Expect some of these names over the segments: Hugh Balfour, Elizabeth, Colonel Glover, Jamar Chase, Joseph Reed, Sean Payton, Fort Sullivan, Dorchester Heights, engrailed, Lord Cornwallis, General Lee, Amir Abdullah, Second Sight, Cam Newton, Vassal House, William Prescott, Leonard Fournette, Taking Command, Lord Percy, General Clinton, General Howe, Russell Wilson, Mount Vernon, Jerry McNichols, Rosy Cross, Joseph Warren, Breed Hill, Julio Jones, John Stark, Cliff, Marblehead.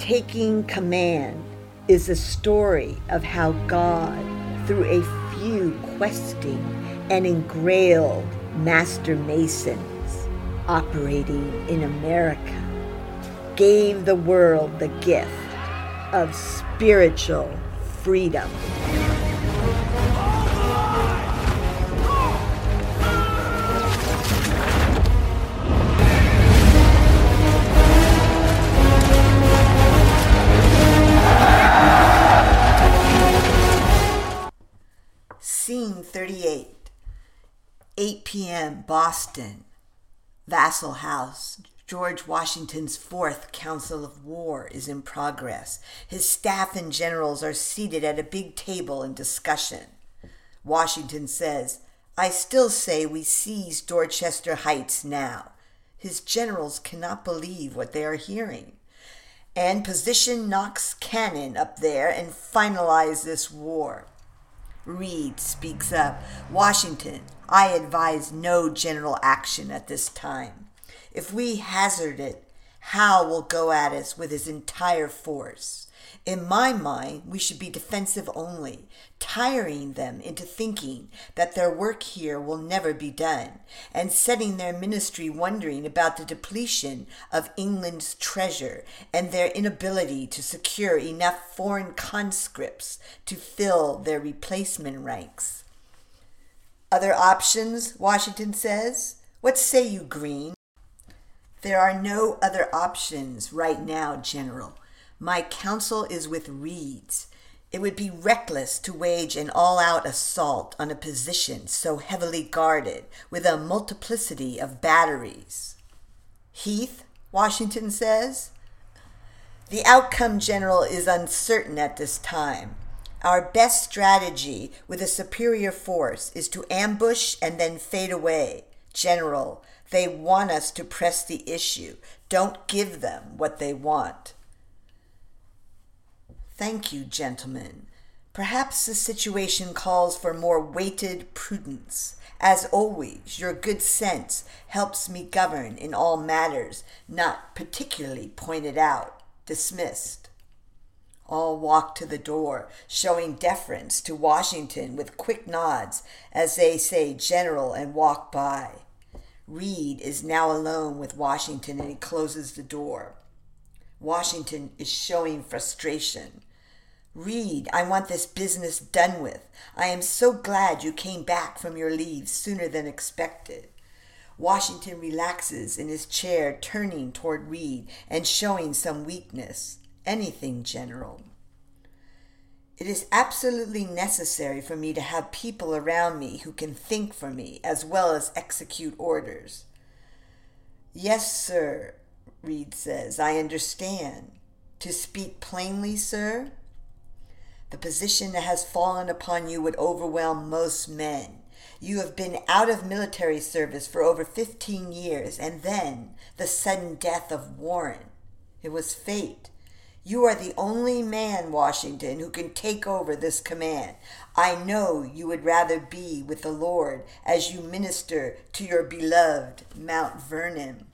Taking Command is a story of how God, through a few questing and engrailed master masons operating in America, gave the world the gift of spiritual freedom. Scene 38, 8 p.m., Boston, Vassal House. George Washington's Fourth Council of War is in progress. His staff and generals are seated at a big table in discussion. Washington says, "I still say we seize Dorchester Heights now." His generals cannot believe what they are hearing. "And position Knox Cannon up there and finalize this war." Reed speaks up. "Washington, I advise no general action at this time. If we hazard it, Howe will go at us with his entire force. In my mind, we should be defensive only, tiring them into thinking that their work here will never be done, and setting their ministry wondering about the depletion of England's treasure and their inability to secure enough foreign conscripts to fill their replacement ranks." "Other options," Washington says. "What say you, Green?" "There are no other options right now, General. My counsel is with Reed's. It would be reckless to wage an all-out assault on a position so heavily guarded with a multiplicity of batteries." "Heath," Washington says. "The outcome, General, is uncertain at this time. Our best strategy with a superior force is to ambush and then fade away. General, they want us to press the issue. Don't give them what they want." "Thank you, gentlemen. Perhaps the situation calls for more weighted prudence. As always, your good sense helps me govern in all matters not particularly pointed out." Dismissed. All walk to the door, showing deference to Washington with quick nods as they say "General" and walk by. Reed is now alone with Washington and he closes the door. Washington is showing frustration. "Reed, I want this business done with. I am so glad you came back from your leave sooner than expected." Washington relaxes in his chair, turning toward Reed and showing some weakness. "Anything, General." "It is absolutely necessary for me to have people around me who can think for me as well as execute orders." "Yes, sir," Reed says. "I understand. To speak plainly, sir, the position that has fallen upon you would overwhelm most men. You have been out of military service for over 15 years, and then the sudden death of Warren. It was fate. You are the only man, Washington, who can take over this command. I know you would rather be with the Lord as you minister to your beloved Mount Vernon."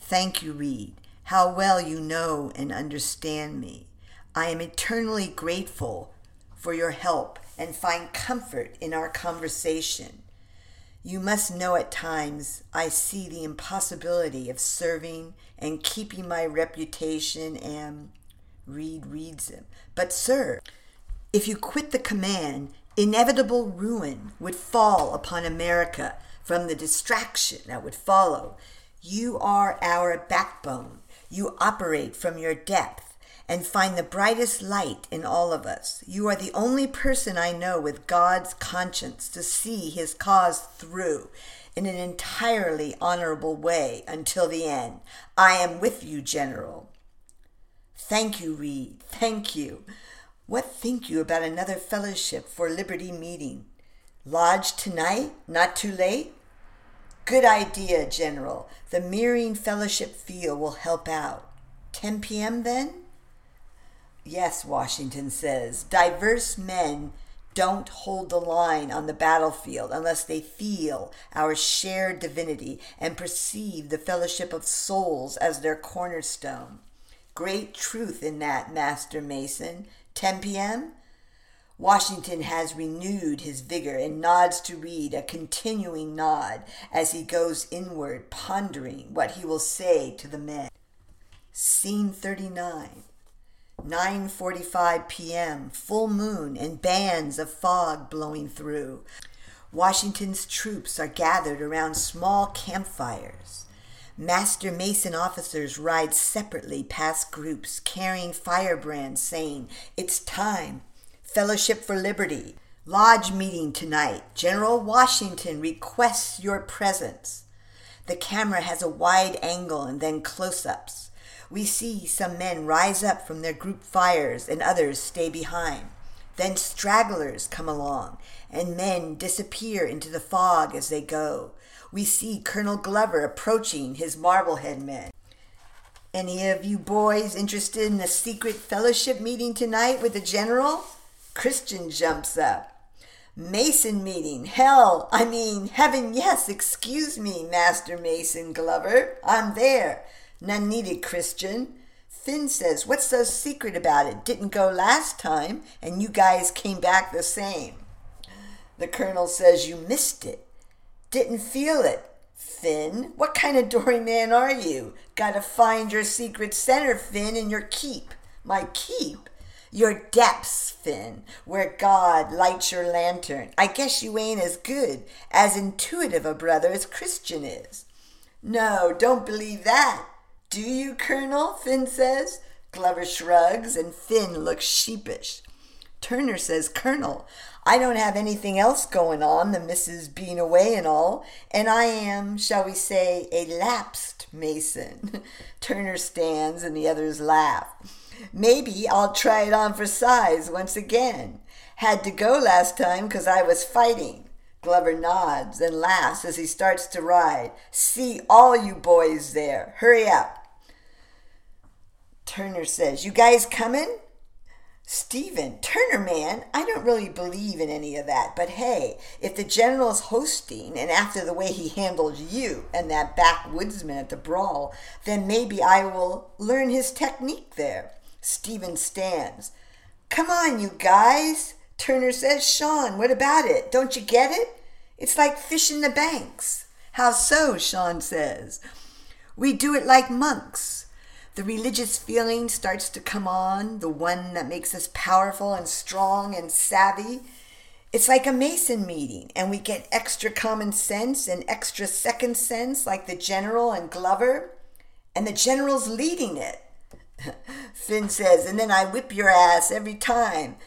"Thank you, Reed. How well you know and understand me. I am eternally grateful for your help and find comfort in our conversation. You must know at times I see the impossibility of serving and keeping my reputation and..." Reed reads him. "But sir, if you quit the command, inevitable ruin would fall upon America from the distraction that would follow. You are our backbone. You operate from your depth and find the brightest light in all of us. You are the only person I know with God's conscience to see his cause through in an entirely honorable way until the end. I am with you, General." "Thank you, Reed. Thank you. What think you about another fellowship for Liberty meeting? Lodge tonight? Not too late?" "Good idea, General. The Mirroring Fellowship Field will help out. 10 p.m. then?" "Yes," Washington says. "Diverse men don't hold the line on the battlefield unless they feel our shared divinity and perceive the fellowship of souls as their cornerstone. Great truth in that, Master Mason. 10 p.m.? Washington has renewed his vigor and nods to Reed, a continuing nod, as he goes inward, pondering what he will say to the men. Scene 39. 9:45 p.m., full moon and bands of fog blowing through. Washington's troops are gathered around small campfires. Master Mason officers ride separately past groups, carrying firebrands, saying, "It's time. Fellowship for Liberty. Lodge meeting tonight. General Washington requests your presence." The camera has a wide angle and then close-ups. We see some men rise up from their group fires and others stay behind. Then stragglers come along, and men disappear into the fog as they go. We see Colonel Glover approaching his Marblehead men. "Any of you boys interested in a secret fellowship meeting tonight with the general?" Christian jumps up. "Mason meeting. Heaven, yes, excuse me, Master Mason Glover. I'm there. None needed, Christian. Finn says, what's so secret about it? Didn't go last time, and you guys came back the same." The colonel says, "You missed it. Didn't feel it. Finn, what kind of doryman are you? Gotta find your secret center, Finn, and your keep." "My keep?" "Your depths, Finn, where God lights your lantern. I guess you ain't as good, as intuitive a brother as Christian is." "No, don't believe that. Do you, Colonel?" Finn says. Glover shrugs, and Finn looks sheepish. Turner says, "Colonel, I don't have anything else going on, the missus being away and all, and I am, shall we say, a lapsed Mason." Turner stands, and the others laugh. "Maybe I'll try it on for size once again. Had to go last time because I was fighting." Glover nods and laughs as he starts to ride. "See all you boys there. Hurry up." Turner says, "You guys coming?" "Stephen, Turner, man, I don't really believe in any of that, but hey, if the general's hosting, and after the way he handled you and that backwoodsman at the brawl, then maybe I will learn his technique there." Stephen stands. "Come on, you guys." Turner says, "Sean, what about it? Don't you get it? It's like fishing the banks." "How so?" Sean says. "We do it like monks. The religious feeling starts to come on, the one that makes us powerful and strong and savvy. It's like a Mason meeting, and we get extra common sense and extra second sense like the general and Glover, and the general's leading it." Finn says, "And then I whip your ass every time."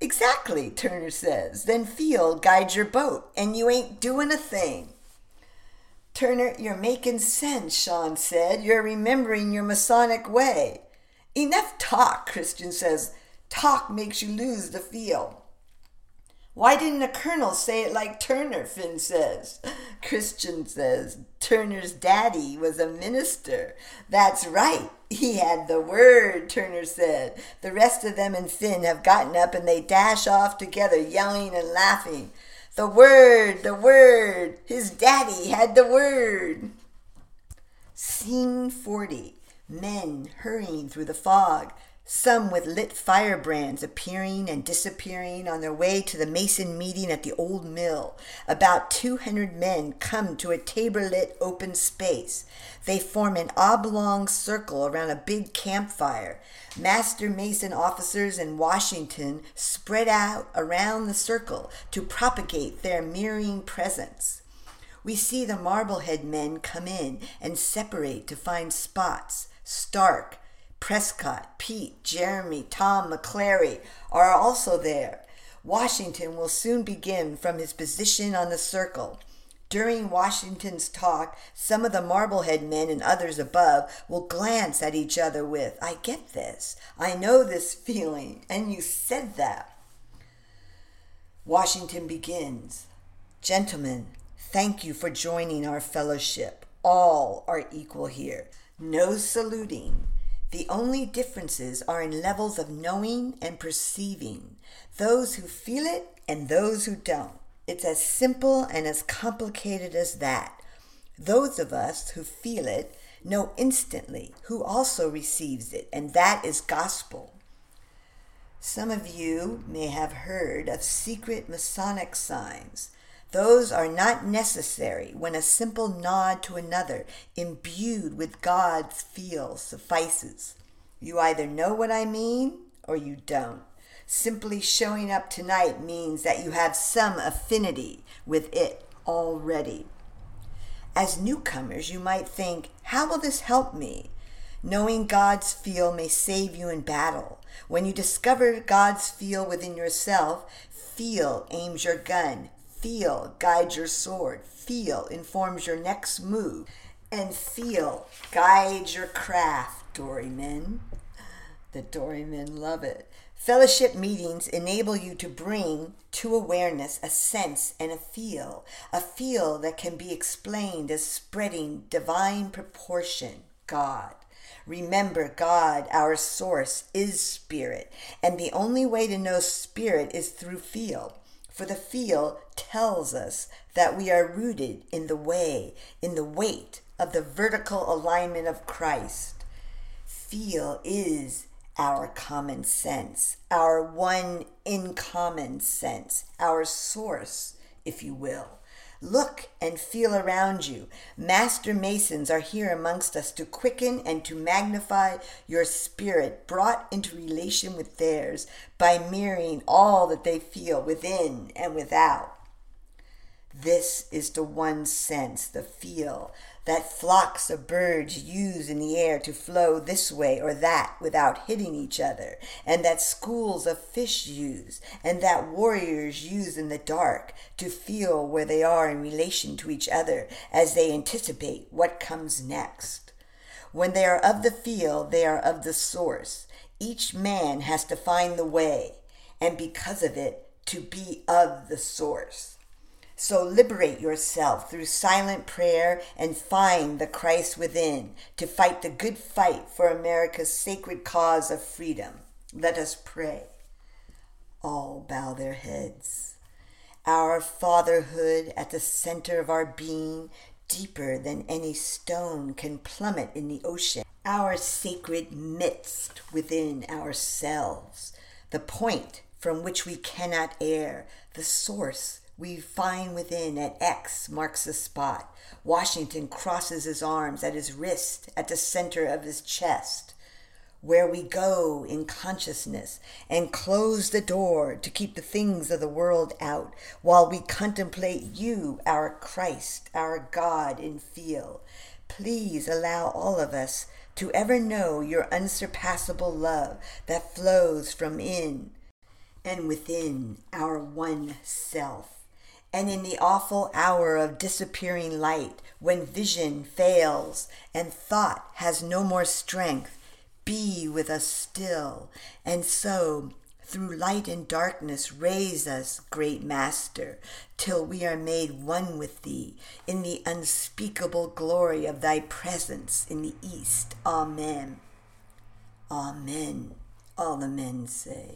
"Exactly," Turner says. "Then feel guides your boat, and you ain't doing a thing." "Turner, you're making sense," Sean said. "You're remembering your Masonic way." "Enough talk," Christian says. "Talk makes you lose the feel." "Why didn't the colonel say it like Turner?" Finn says. Christian says, "Turner's daddy was a minister." "That's right. He had the word," Turner said. The rest of them and Finn have gotten up and they dash off together, yelling and laughing. "The word, the word. His daddy had the word." Scene 40. Men hurrying through the fog, some with lit firebrands appearing and disappearing on their way to the Mason meeting at the old mill. About 200 men come to a tabor-lit open space. They form an oblong circle around a big campfire. Master Mason officers and Washington spread out around the circle to propagate their mirroring presence. We see the Marblehead men come in and separate to find spots. Stark, Prescott, Pete, Jeremy, Tom, McClary are also there. Washington will soon begin from his position on the circle. During Washington's talk, some of the Marblehead men and others above will glance at each other with, "I get this. I know this feeling. And you said that." Washington begins, "Gentlemen, thank you for joining our fellowship. All are equal here. No saluting. The only differences are in levels of knowing and perceiving, those who feel it and those who don't. It's as simple and as complicated as that. Those of us who feel it know instantly who also receives it, and that is gospel. Some of you may have heard of secret Masonic signs. Those are not necessary when a simple nod to another, imbued with God's feel, suffices. You either know what I mean or you don't. Simply showing up tonight means that you have some affinity with it already. As newcomers, you might think, how will this help me? Knowing God's feel may save you in battle. When you discover God's feel within yourself, feel aims your gun, feel guides your sword, feel informs your next move, and feel guides your craft, Dorymen. The Dorymen love it. Fellowship meetings enable you to bring to awareness a sense and a feel that can be explained as spreading divine proportion, God. Remember, God, our source, is spirit, and the only way to know spirit is through feel, for the feel tells us that we are rooted in the way, in the weight of the vertical alignment of Christ. Feel is our common sense, our one in common sense, our source, if you will. Look and feel around you. Master Masons are here amongst us to quicken and to magnify your spirit brought into relation with theirs by mirroring all that they feel within and without. This is the one sense, the feel, that flocks of birds use in the air to flow this way or that without hitting each other, and that schools of fish use, and that warriors use in the dark to feel where they are in relation to each other as they anticipate what comes next. When they are of the field, they are of the source. Each man has to find the way, and because of it, to be of the source. So liberate yourself through silent prayer and find the Christ within to fight the good fight for America's sacred cause of freedom. Let us pray. All bow their heads. Our fatherhood at the center of our being, deeper than any stone can plummet in the ocean. Our sacred midst within ourselves, the point from which we cannot err, the source we find within at X marks the spot. Washington crosses his arms at his wrist, at the center of his chest, where we go in consciousness and close the door to keep the things of the world out while we contemplate you, our Christ, our God in feel. Please allow all of us to ever know your unsurpassable love that flows from in and within our one self. And in the awful hour of disappearing light, when vision fails and thought has no more strength, be with us still. And so, through light and darkness, raise us, great Master, till we are made one with thee, in the unspeakable glory of thy presence in the east. Amen. Amen, all the men say.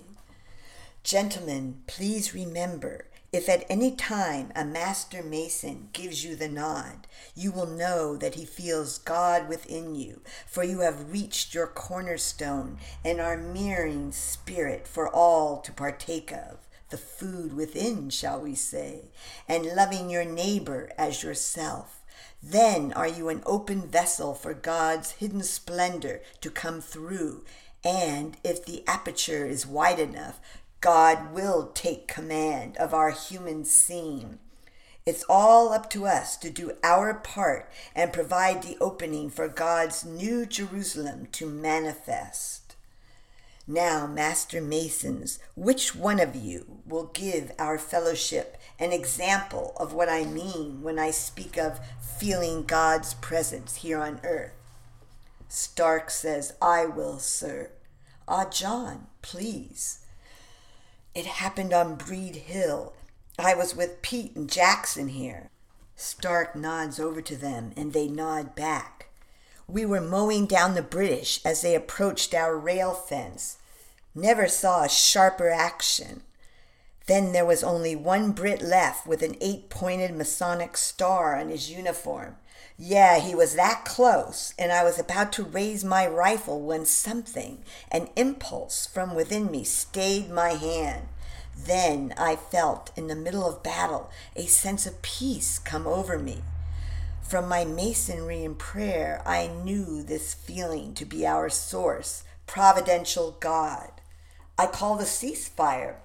Gentlemen, please remember, if at any time a Master Mason gives you the nod, you will know that he feels God within you, for you have reached your cornerstone and are mirroring spirit for all to partake of, the food within, shall we say, and loving your neighbor as yourself. Then are you an open vessel for God's hidden splendor to come through, and if the aperture is wide enough, God will take command of our human scene. It's all up to us to do our part and provide the opening for God's new Jerusalem to manifest. Now, Master Masons, which one of you will give our fellowship an example of what I mean when I speak of feeling God's presence here on earth? Stark says, I will, sir. John, please. It happened on Breed Hill. I was with Pete and Jackson here. Stark nods over to them, and they nod back. We were mowing down the British as they approached our rail fence. Never saw a sharper action. Then there was only one Brit left with an 8-pointed Masonic star on his uniform. Yeah, he was that close, and I was about to raise my rifle when something, an impulse from within me, stayed my hand. Then I felt, in the middle of battle, a sense of peace come over me. From my masonry and prayer, I knew this feeling to be our source, providential God. I called a ceasefire.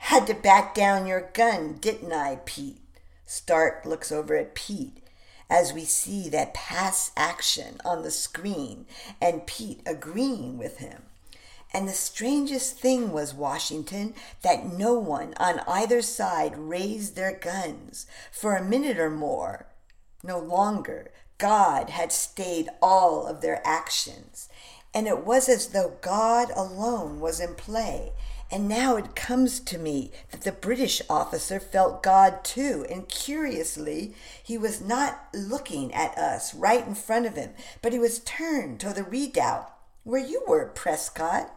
Had to back down your gun, didn't I, Pete? Stark looks over at Pete as we see that pass action on the screen and Pete agreeing with him. And the strangest thing was, Washington, that no one on either side raised their guns. For a minute or more, no longer, God had stayed all of their actions. And it was as though God alone was in play. And now it comes to me that the British officer felt God too, and curiously, he was not looking at us right in front of him, but he was turned to the redoubt where you were, Prescott.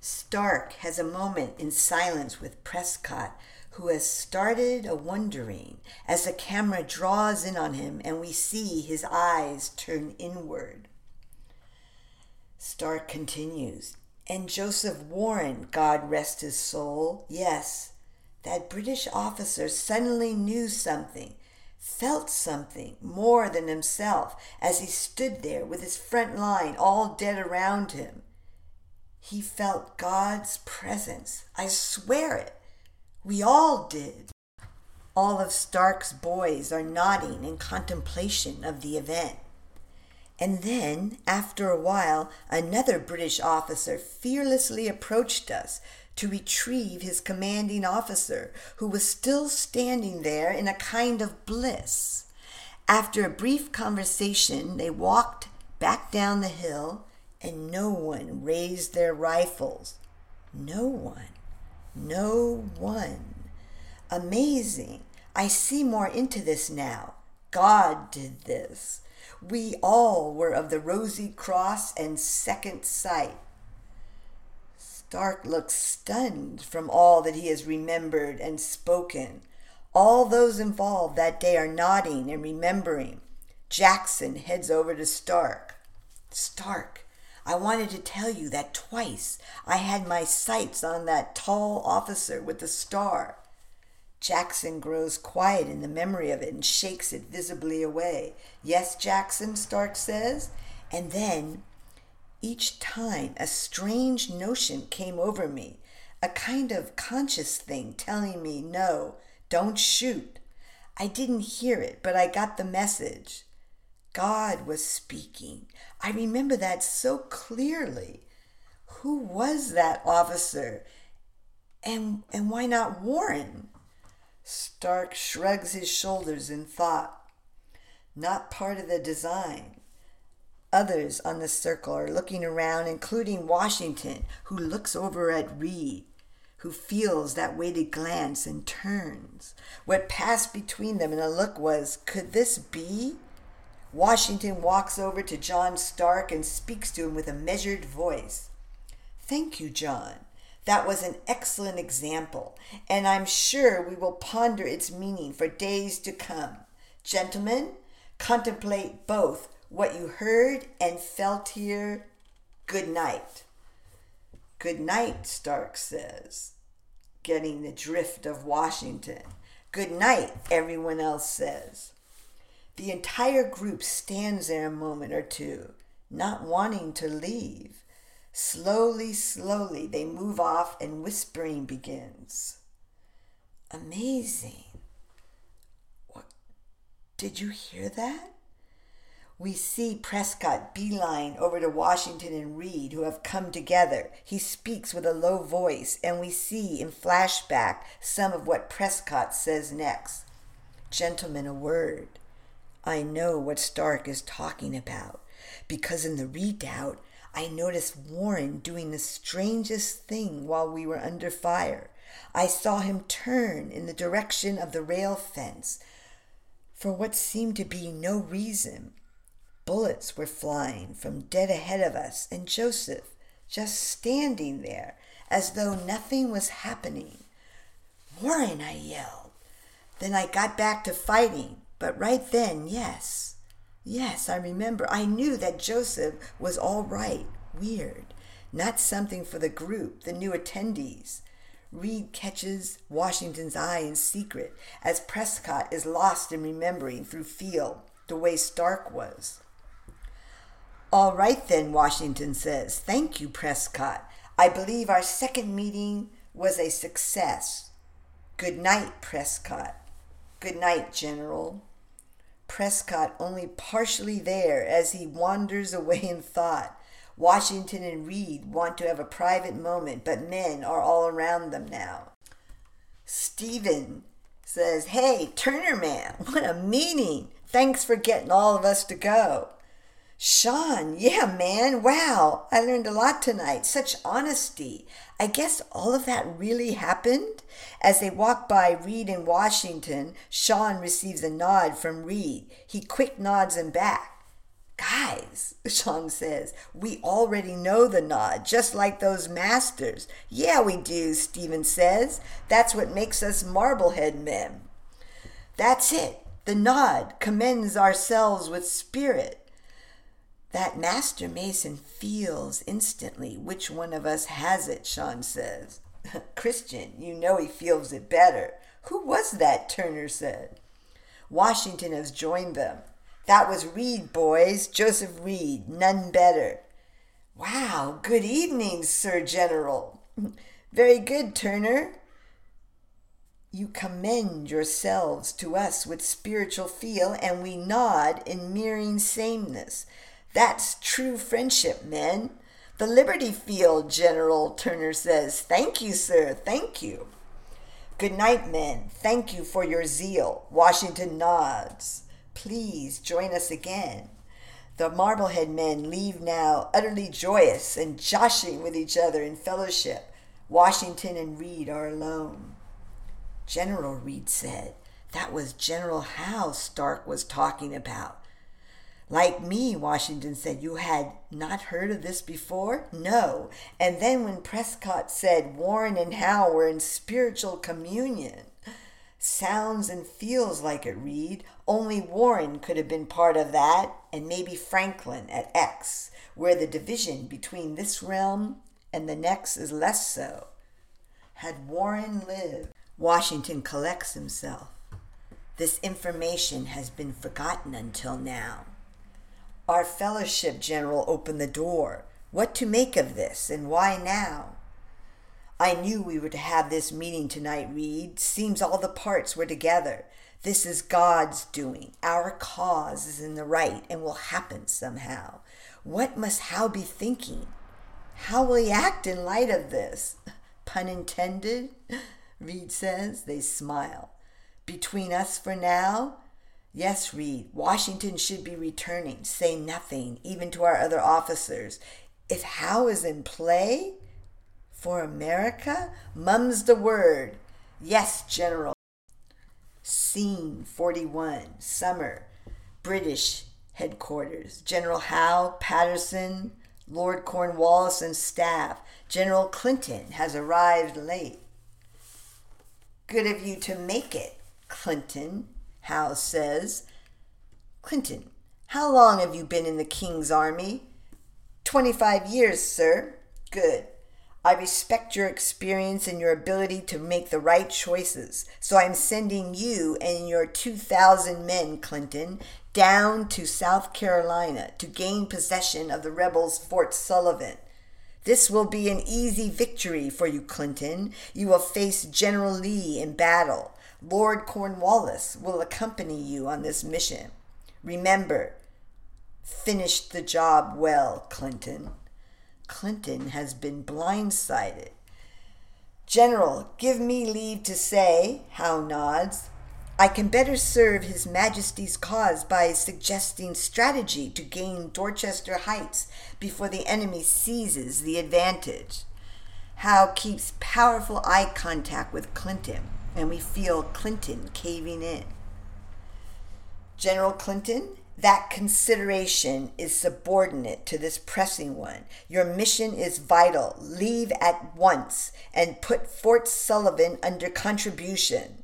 Stark has a moment in silence with Prescott, who has started a wondering as the camera draws in on him and we see his eyes turn inward. Stark continues, and Joseph Warren, God rest his soul, yes, that British officer suddenly knew something, felt something more than himself as he stood there with his front line all dead around him. He felt God's presence. I swear it. We all did. All of Stark's boys are nodding in contemplation of the event. And then, after a while, another British officer fearlessly approached us to retrieve his commanding officer, who was still standing there in a kind of bliss. After a brief conversation, they walked back down the hill, and no one raised their rifles. No one. No one. Amazing. I see more into this now. God did this. We all were of the Rosy Cross and Second Sight. Stark looks stunned from all that he has remembered and spoken. All those involved that day are nodding and remembering. Jackson heads over to Stark. Stark, I wanted to tell you that twice I had my sights on that tall officer with the star. Jackson grows quiet in the memory of it and shakes it visibly away. Yes, Jackson, Stark says. And then, each time, a strange notion came over me, a kind of conscious thing telling me, no, don't shoot. I didn't hear it, but I got the message. God was speaking. I remember that so clearly. Who was that officer? And why not Warren? Stark shrugs his shoulders in thought. Not part of the design. Others on the circle are looking around, including Washington, who looks over at Reed, who feels that weighted glance and turns. What passed between them in a look was, could this be? Washington walks over to John Stark and speaks to him with a measured voice. Thank you, John. That was an excellent example, and I'm sure we will ponder its meaning for days to come. Gentlemen, contemplate both what you heard and felt here. Good night. Good night, Stark says, getting the drift of Washington. Good night, everyone else says. The entire group stands there a moment or two, not wanting to leave. Slowly, slowly, they move off and whispering begins. Amazing. What? Did you hear that? We see Prescott beeline over to Washington and Reed, who have come together. He speaks with a low voice, and we see in flashback some of what Prescott says next. Gentlemen, a word. I know what Stark is talking about, because in the redoubt, I noticed Warren doing the strangest thing while we were under fire. I saw him turn in the direction of the rail fence for what seemed to be no reason. Bullets were flying from dead ahead of us, and Joseph just standing there as though nothing was happening. Warren, I yelled. Then I got back to fighting, but right then, yes, I remember. I knew that Joseph was all right, weird, not something for the group, the new attendees. Reed catches Washington's eye in secret as Prescott is lost in remembering through field the way Stark was. All right then, Washington says. Thank you, Prescott. I believe our second meeting was a success. Good night, Prescott. Good night, General. Prescott only partially there as he wanders away in thought. Washington and Reed want to have a private moment, but men are all around them now. Stephen says, Hey, Turner man, what a meeting. Thanks for getting all of us to go. Sean, yeah, man, wow, I learned a lot tonight. Such honesty. I guess all of that really happened? As they walk by Reed and Washington, Sean receives a nod from Reed. He quick nods him back. Guys, Sean says, we already know the nod, just like those masters. Yeah, we do, Stephen says. That's what makes us Marblehead men. That's it. The nod commends ourselves with spirit. That master mason feels instantly which one of us has it, Sean says. Christian, you know he feels it better. Who was that, Turner said. Washington has joined them. That was Reed, boys. Joseph Reed, none better. Wow, good evening, Sir General. Very good, Turner. You commend yourselves to us with spiritual feel, and we nod in mirroring sameness. That's true friendship, men. The Liberty Field, General, Turner says. Thank you, sir. Thank you. Good night, men. Thank you for your zeal. Washington nods. Please join us again. The Marblehead men leave now utterly joyous and joshing with each other in fellowship. Washington and Reed are alone. General Reed said, That was General Howe Stark was talking about. Like me, Washington said, you had not heard of this before? No. And then when Prescott said Warren and Howe were in spiritual communion, sounds and feels like it, Reed. Only Warren could have been part of that, and maybe Franklin at X, where the division between this realm and the next is less so. Had Warren lived, Washington collects himself. This information has been forgotten until now. Our fellowship general opened the door. What to make of this, and why now? I knew we were to have this meeting tonight, Reed. Seems all the parts were together. This is God's doing. Our cause is in the right and will happen somehow. What must Howe be thinking? How will he act in light of this? Pun intended, Reed says. They smile. Between us for now? Yes, Reed, Washington should be returning. Say nothing, even to our other officers. If Howe is in play for America, mum's the word. Yes, General. Scene 41, summer, British headquarters. General Howe, Patterson, Lord Cornwallis, and staff. General Clinton has arrived late. Good of you to make it, Clinton. Howe says. Clinton, how long have you been in the King's Army? 25 years, sir. Good. I respect your experience and your ability to make the right choices, so I'm sending you and your 2,000 men, Clinton, down to South Carolina to gain possession of the rebels' Fort Sullivan. This will be an easy victory for you, Clinton. You will face General Lee in battle. Lord Cornwallis will accompany you on this mission. Remember, finish the job well, Clinton. Clinton has been blindsided. General, give me leave to say, Howe nods, I can better serve His Majesty's cause by suggesting strategy to gain Dorchester Heights before the enemy seizes the advantage. Howe keeps powerful eye contact with Clinton, and we feel Clinton caving in. General Clinton, That consideration is subordinate to this pressing one. Your mission is vital. Leave at once and put Fort Sullivan under contribution.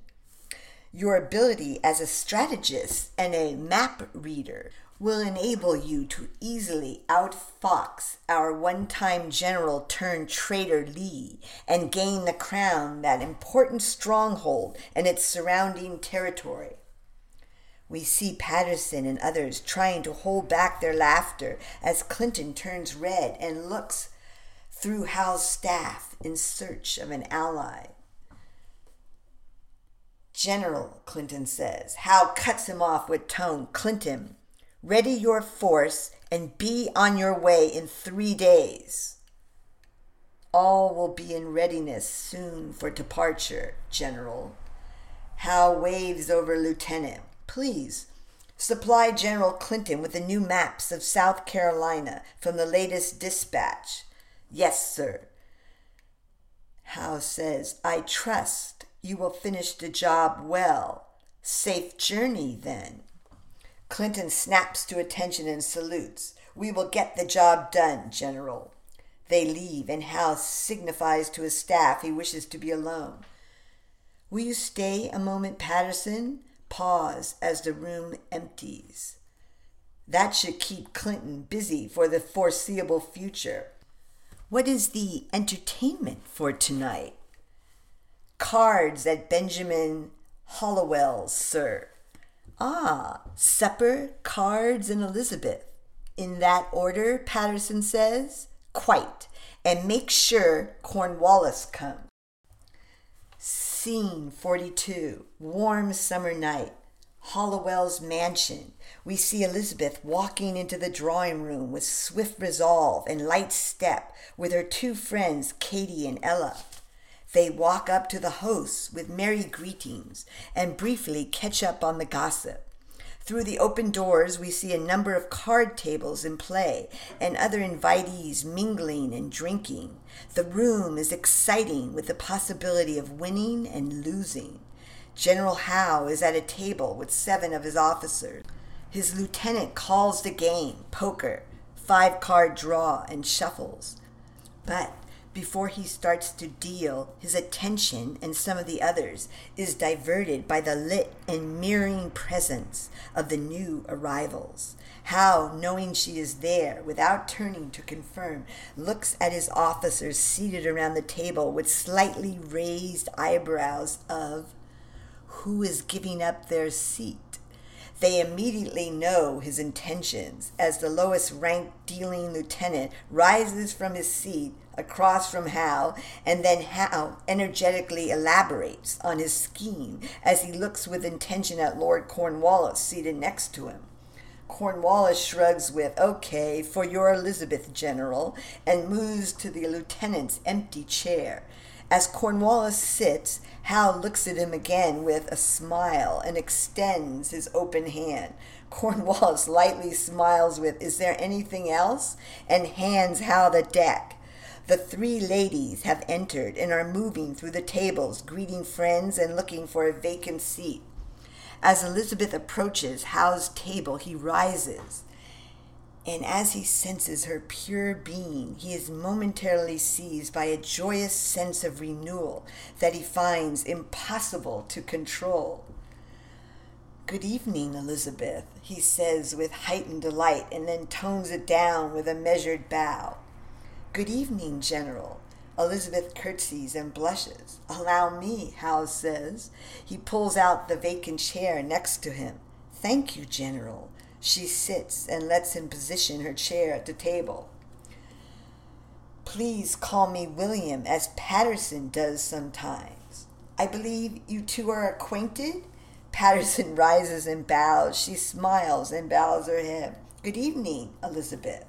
Your ability as a strategist and a map reader will enable you to easily outfox our one-time general turned traitor Lee and gain the crown, that important stronghold, and its surrounding territory. We see Patterson and others trying to hold back their laughter as Clinton turns red and looks through Howe's staff in search of an ally. General, Clinton says. Howe cuts him off with tone. Clinton, ready your force and be on your way in 3 days. All will be in readiness soon for departure, General. Howe waves over Lieutenant. Please supply General Clinton with the new maps of South Carolina from the latest dispatch. Yes, sir. Howe says, I trust you will finish the job well. Safe journey, then. Clinton snaps to attention and salutes. We will get the job done, General. They leave, and Howe signifies to his staff he wishes to be alone. Will you stay a moment, Patterson? Pause as the room empties. That should keep Clinton busy for the foreseeable future. What is the entertainment for tonight? Cards at Benjamin Hollowell's, sir. Ah, supper, cards, and Elizabeth. In that order, Patterson says? Quite. And make sure Cornwallis comes. Scene 42. Warm summer night. Hollowell's mansion. We see Elizabeth walking into the drawing room with swift resolve and light step with her two friends, Katie and Ella. They walk up to the hosts with merry greetings and briefly catch up on the gossip. Through the open doors, we see a number of card tables in play and other invitees mingling and drinking. The room is exciting with the possibility of winning and losing. General Howe is at a table with 7 of his officers. His lieutenant calls the game, poker, 5-card draw, and shuffles. But before he starts to deal, his attention and some of the others is diverted by the lit and mirroring presence of the new arrivals. Howe, knowing she is there, without turning to confirm, looks at his officers seated around the table with slightly raised eyebrows of, who is giving up their seat? They immediately know his intentions as the lowest-ranked dealing lieutenant rises from his seat across from Howe, and then Howe energetically elaborates on his scheme as he looks with intention at Lord Cornwallis seated next to him. Cornwallis shrugs with, okay, for your Elizabeth, General, and moves to the lieutenant's empty chair. As Cornwallis sits, Howe looks at him again with a smile and extends his open hand. Cornwallis lightly smiles with, is there anything else? And hands Howe the deck. The 3 ladies have entered and are moving through the tables, greeting friends and looking for a vacant seat. As Elizabeth approaches Howe's table, he rises. And as he senses her pure being, he is momentarily seized by a joyous sense of renewal that he finds impossible to control. Good evening, Elizabeth, he says with heightened delight, and then tones it down with a measured bow. Good evening, General. Elizabeth curtsies and blushes. Allow me, Howe says. He pulls out the vacant chair next to him. Thank you, General. She sits and lets him position her chair at the table. Please call me William, as Patterson does sometimes. I believe you two are acquainted? Patterson rises and bows. She smiles and bows her head. Good evening, Elizabeth.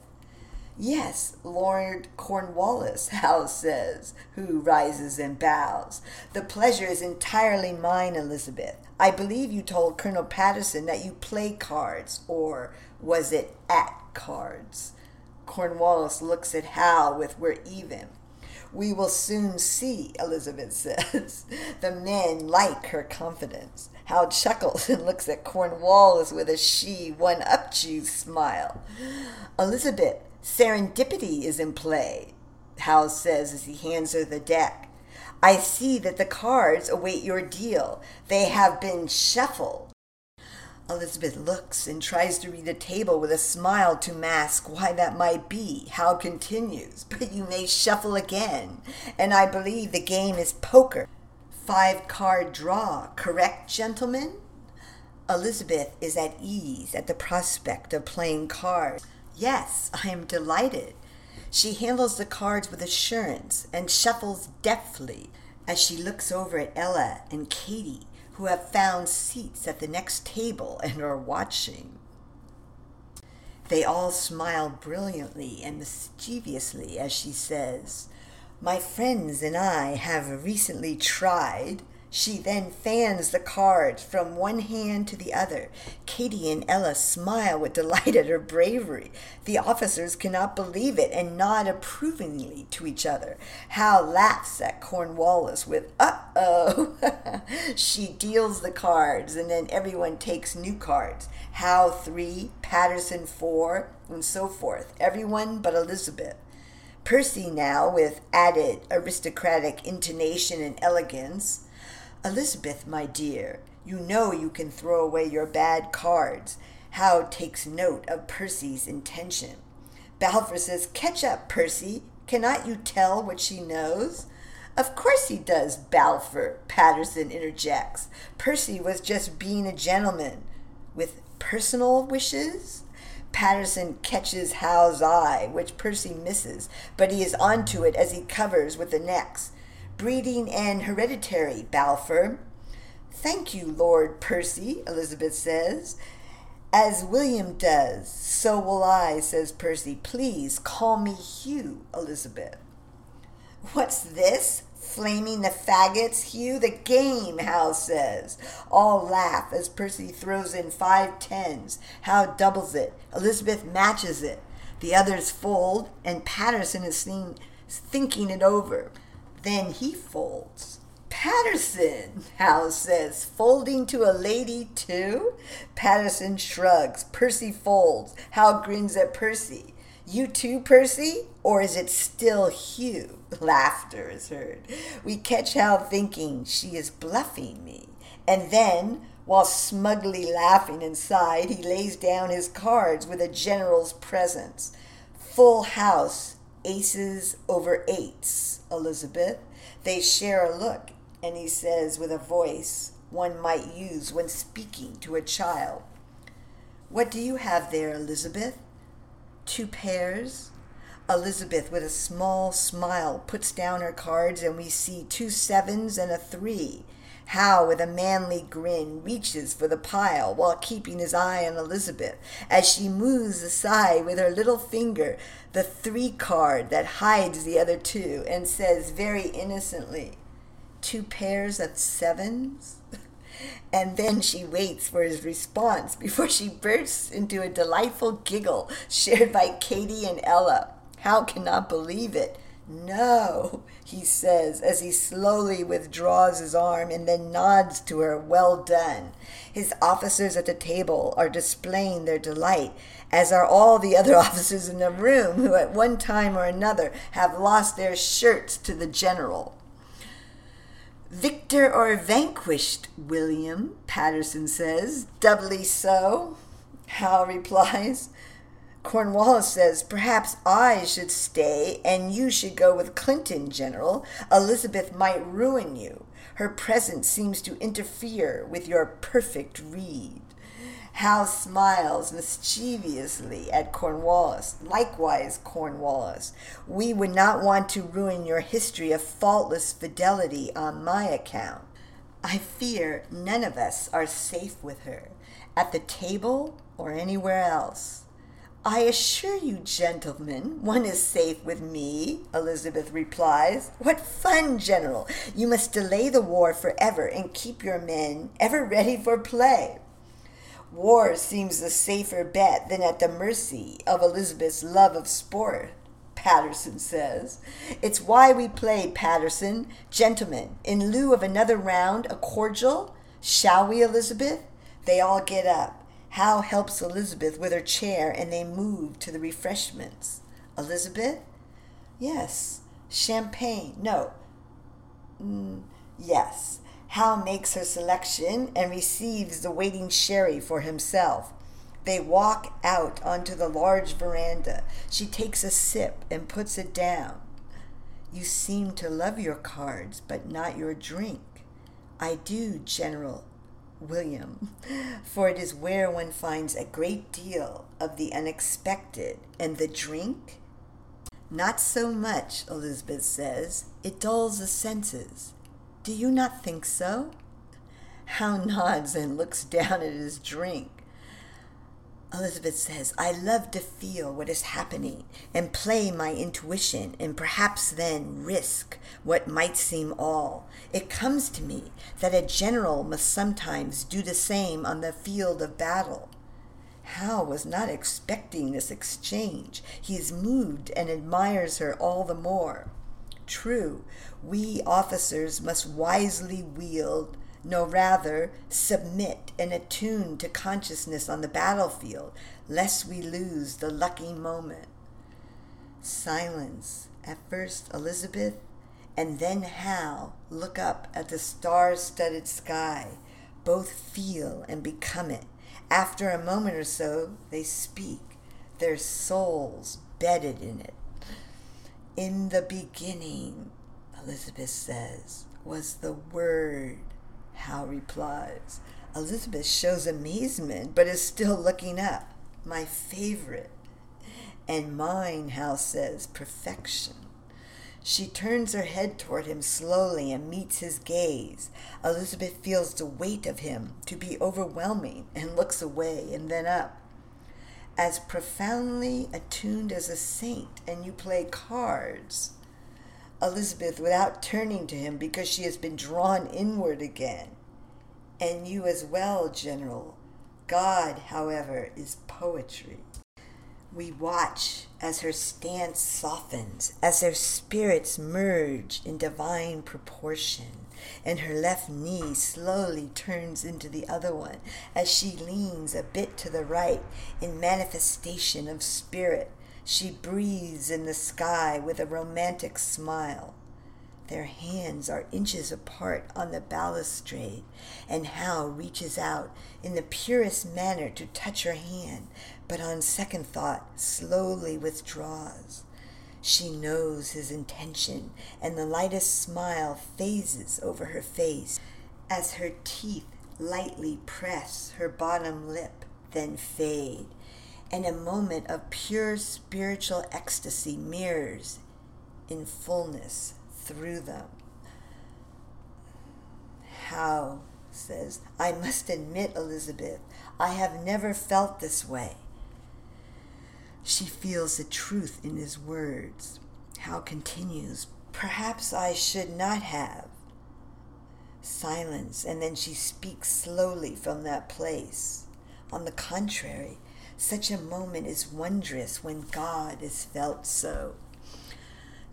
Yes, Lord Cornwallis, Howe says, who rises and bows. The pleasure is entirely mine, Elizabeth. I believe you told Colonel Patterson that you play cards, or was it at cards? Cornwallis looks at Howe with, we're even. "We will soon see," Elizabeth says. The men like her confidence. Howe chuckles and looks at Cornwallis with a she one-up you smile. "Elizabeth, serendipity is in play," Howe says as he hands her the deck. "I see that the cards await your deal. They have been shuffled." Elizabeth looks and tries to read the table with a smile to mask why that might be. Howe continues, "But you may shuffle again, and I believe the game is poker. 5-card draw, correct, gentlemen?" Elizabeth is at ease at the prospect of playing cards. "Yes, I am delighted." She handles the cards with assurance and shuffles deftly as she looks over at Ella and Katie, who have found seats at the next table and are watching. They all smile brilliantly and mischievously as she says, "My friends and I have recently tried." She then fans the cards from one hand to the other. Katie and Ella smile with delight at her bravery. The officers cannot believe it and nod approvingly to each other. Howe laughs at Cornwallis with, "Uh-oh." She deals the cards, and then everyone takes new cards. Howe 3, Patterson 4, and so forth. Everyone but Elizabeth. Percy now, with added aristocratic intonation and elegance. "Elizabeth, my dear, you know you can throw away your bad cards." Howe takes note of Percy's intention. Balfour says, "Catch up, Percy. Cannot you tell what she knows?" "Of course he does, Balfour," Patterson interjects. "Percy was just being a gentleman." "With personal wishes?" Patterson catches Howe's eye, which Percy misses, but he is onto it as he covers with the next. "Breeding and hereditary, Balfour." "Thank you, Lord Percy," Elizabeth says. "As William does, so will I," says Percy. "Please call me Hugh, Elizabeth." "What's this? Flaming the faggots, Hugh? The game," Howe says. All laugh as Percy throws in 5 tens. Howe doubles it. Elizabeth matches it. The others fold, and Patterson is thinking it over. Then he folds. "Patterson," Howe says, "folding to a lady too?" Patterson shrugs. Percy folds. Howe grins at Percy. "You too, Percy? Or is it still Hugh?" Laughter is heard. We catch Howe thinking, "She is bluffing me." And then, while smugly laughing inside, he lays down his cards with a general's presence. Full house, aces over eights, Elizabeth. They share a look, and he says with a voice one might use when speaking to a child, "What do you have there, Elizabeth?" "Two pairs." Elizabeth, with a small smile, puts down her cards, and we see 2 7s and a 3. Howe, with a manly grin, reaches for the pile while keeping his eye on Elizabeth as she moves aside with her little finger the 3 card that hides the other 2 and says very innocently, "Two pairs of 7s?" And then she waits for his response before she bursts into a delightful giggle shared by Katie and Ella. Howe cannot believe it. "No," he says as he slowly withdraws his arm and then nods to her, "Well done." His officers at the table are displaying their delight, as are all the other officers in the room who at one time or another have lost their shirts to the general. "Victor or vanquished, William," Patterson says. "Doubly so," Howe replies. Cornwallis says, "Perhaps I should stay and you should go with Clinton, General. Elizabeth might ruin you. Her presence seems to interfere with your perfect read." Howe smiles mischievously at Cornwallis. "Likewise, Cornwallis, we would not want to ruin your history of faultless fidelity on my account. I fear none of us are safe with her, at the table or anywhere else." "I assure you, gentlemen, one is safe with me," Elizabeth replies. "What fun, General! You must delay the war forever and keep your men ever ready for play." War seems a safer bet than at the mercy of Elizabeth's love of sport. Patterson says. It's why we play, Patterson, gentlemen. In lieu of another round, a cordial. Shall we, Elizabeth? They all get up. Howe helps Elizabeth with her chair, and they move to the refreshments. Elizabeth? Yes. Champagne? No. Yes. Howe makes her selection and receives the waiting sherry for himself. They walk out onto the large veranda. She takes a sip and puts it down. You seem to love your cards, but not your drink. I do, General William, for it is where one finds a great deal of the unexpected. And the drink? Not so much, Elizabeth says. It dulls the senses. Do you not think so? Howe nods and looks down at his drink. Elizabeth says, I love to feel what is happening and play my intuition and perhaps then risk what might seem all. It comes to me that a general must sometimes do the same on the field of battle. Howe was not expecting this exchange. He is moved and admires her all the more. True, we officers must wisely wield, no, rather, submit and attune to consciousness on the battlefield, lest we lose the lucky moment. Silence. At first Elizabeth, and then Hal look up at the star-studded sky. Both feel and become it. After a moment or so, they speak, their souls bedded in it. In the beginning, Elizabeth says, was the Word. Howe replies. Elizabeth shows amazement, but is still looking up. My favorite. And mine, Howe says, perfection. She turns her head toward him slowly and meets his gaze. Elizabeth feels the weight of him to be overwhelming and looks away and then up. As profoundly attuned as a saint, and you play cards. Elizabeth, without turning to him, because she has been drawn inward again. And you as well, General. God, however, is poetry. We watch as her stance softens, as their spirits merge in divine proportion, and her left knee slowly turns into the other one as she leans a bit to the right in manifestation of spirit. She breathes in the sky with a romantic smile. Their hands are inches apart on the balustrade, and Howe reaches out in the purest manner to touch her hand, but on second thought slowly withdraws. She knows his intention, and the lightest smile phases over her face as her teeth lightly press her bottom lip, then fade. And a moment of pure spiritual ecstasy mirrors in fullness through them. Howe says, I must admit, Elizabeth, I have never felt this way. She feels the truth in his words. Howe continues, perhaps I should not have. Silence, and then she speaks slowly from that place. On the contrary, such a moment is wondrous when God is felt so.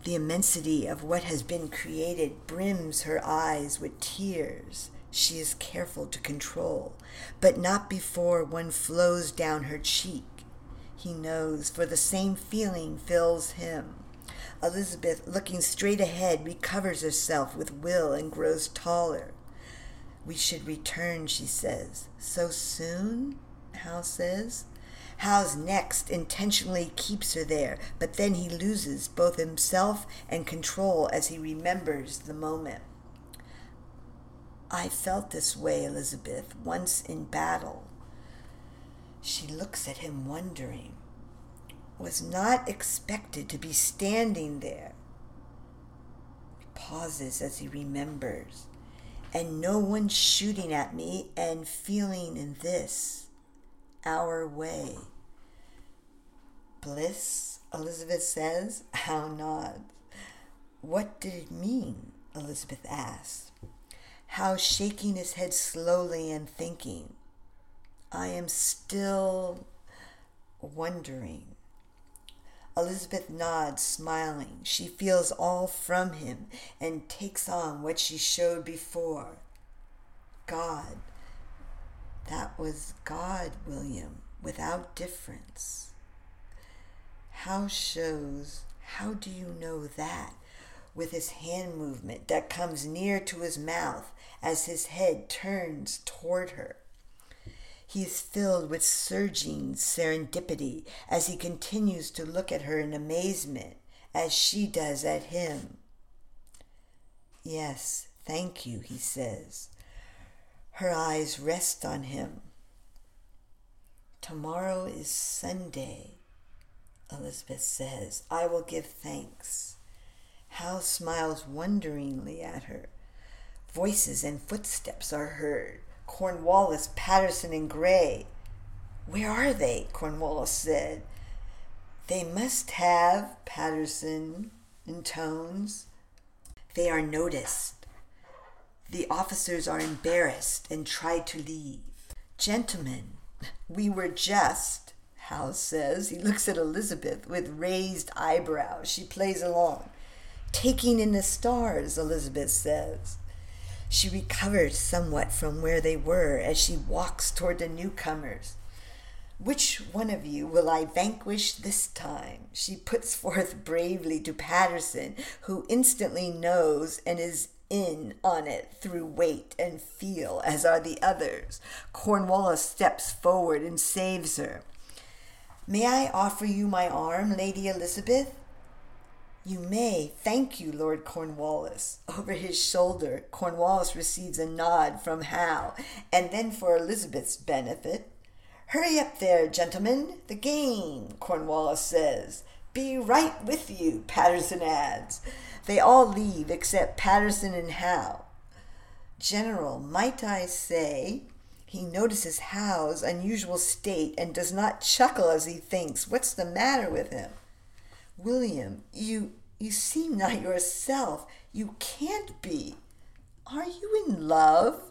The immensity of what has been created brims her eyes with tears. She is careful to control, but not before one flows down her cheek. He knows, for the same feeling fills him. Elizabeth, looking straight ahead, recovers herself with will and grows taller. We should return, she says. So soon? Hal says. Howe's next intentionally keeps her there, but then he loses both himself and control as he remembers the moment. I felt this way, Elizabeth, once in battle. She looks at him wondering. Was not expected to be standing there. He pauses as he remembers. And no one shooting at me and feeling in this. Our way. Bliss, Elizabeth says. Howe nods. What did it mean? Elizabeth asks. Howe shaking his head slowly and thinking. I am still wondering. Elizabeth nods, smiling. She feels all from him and takes on what she showed before. God. That was God, William, without difference. Howe shows, how do you know that? With his hand movement that comes near to his mouth as his head turns toward her. He is filled with surging serendipity as he continues to look at her in amazement, as she does at him. Yes, thank you, he says. Her eyes rest on him. Tomorrow is Sunday, Elizabeth says. I will give thanks. Hal smiles wonderingly at her. Voices and footsteps are heard. Cornwallis, Patterson, and Gray. Where are they? Cornwallis said. They must have, Patterson intones. They are noticed. The officers are embarrassed and try to leave. Gentlemen, we were just, Howe says. He looks at Elizabeth with raised eyebrows. She plays along. Taking in the stars, Elizabeth says. She recovers somewhat from where they were as she walks toward the newcomers. Which one of you will I vanquish this time? She puts forth bravely to Patterson, who instantly knows and is in on it through weight and feel, as are the others. Cornwallis steps forward and saves her. May I offer you my arm, Lady Elizabeth? You may, thank you, Lord Cornwallis. Over his shoulder, Cornwallis receives a nod from Howe, and then for Elizabeth's benefit. Hurry up there, gentlemen, the game, Cornwallis says. Be right with you, Patterson adds. They all leave except Patterson and Howe. General, might I say, he notices Howe's unusual state and does not chuckle as he thinks, what's the matter with him? William, you seem not yourself. You can't be. Are you in love?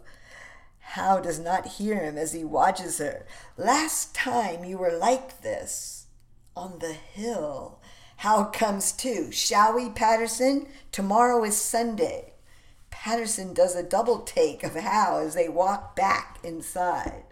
Howe does not hear him as he watches her. Last time you were like this. On the hill. Howe comes to. Shall we, Patterson? Tomorrow is Sunday. Patterson does a double take of Howe as they walk back inside.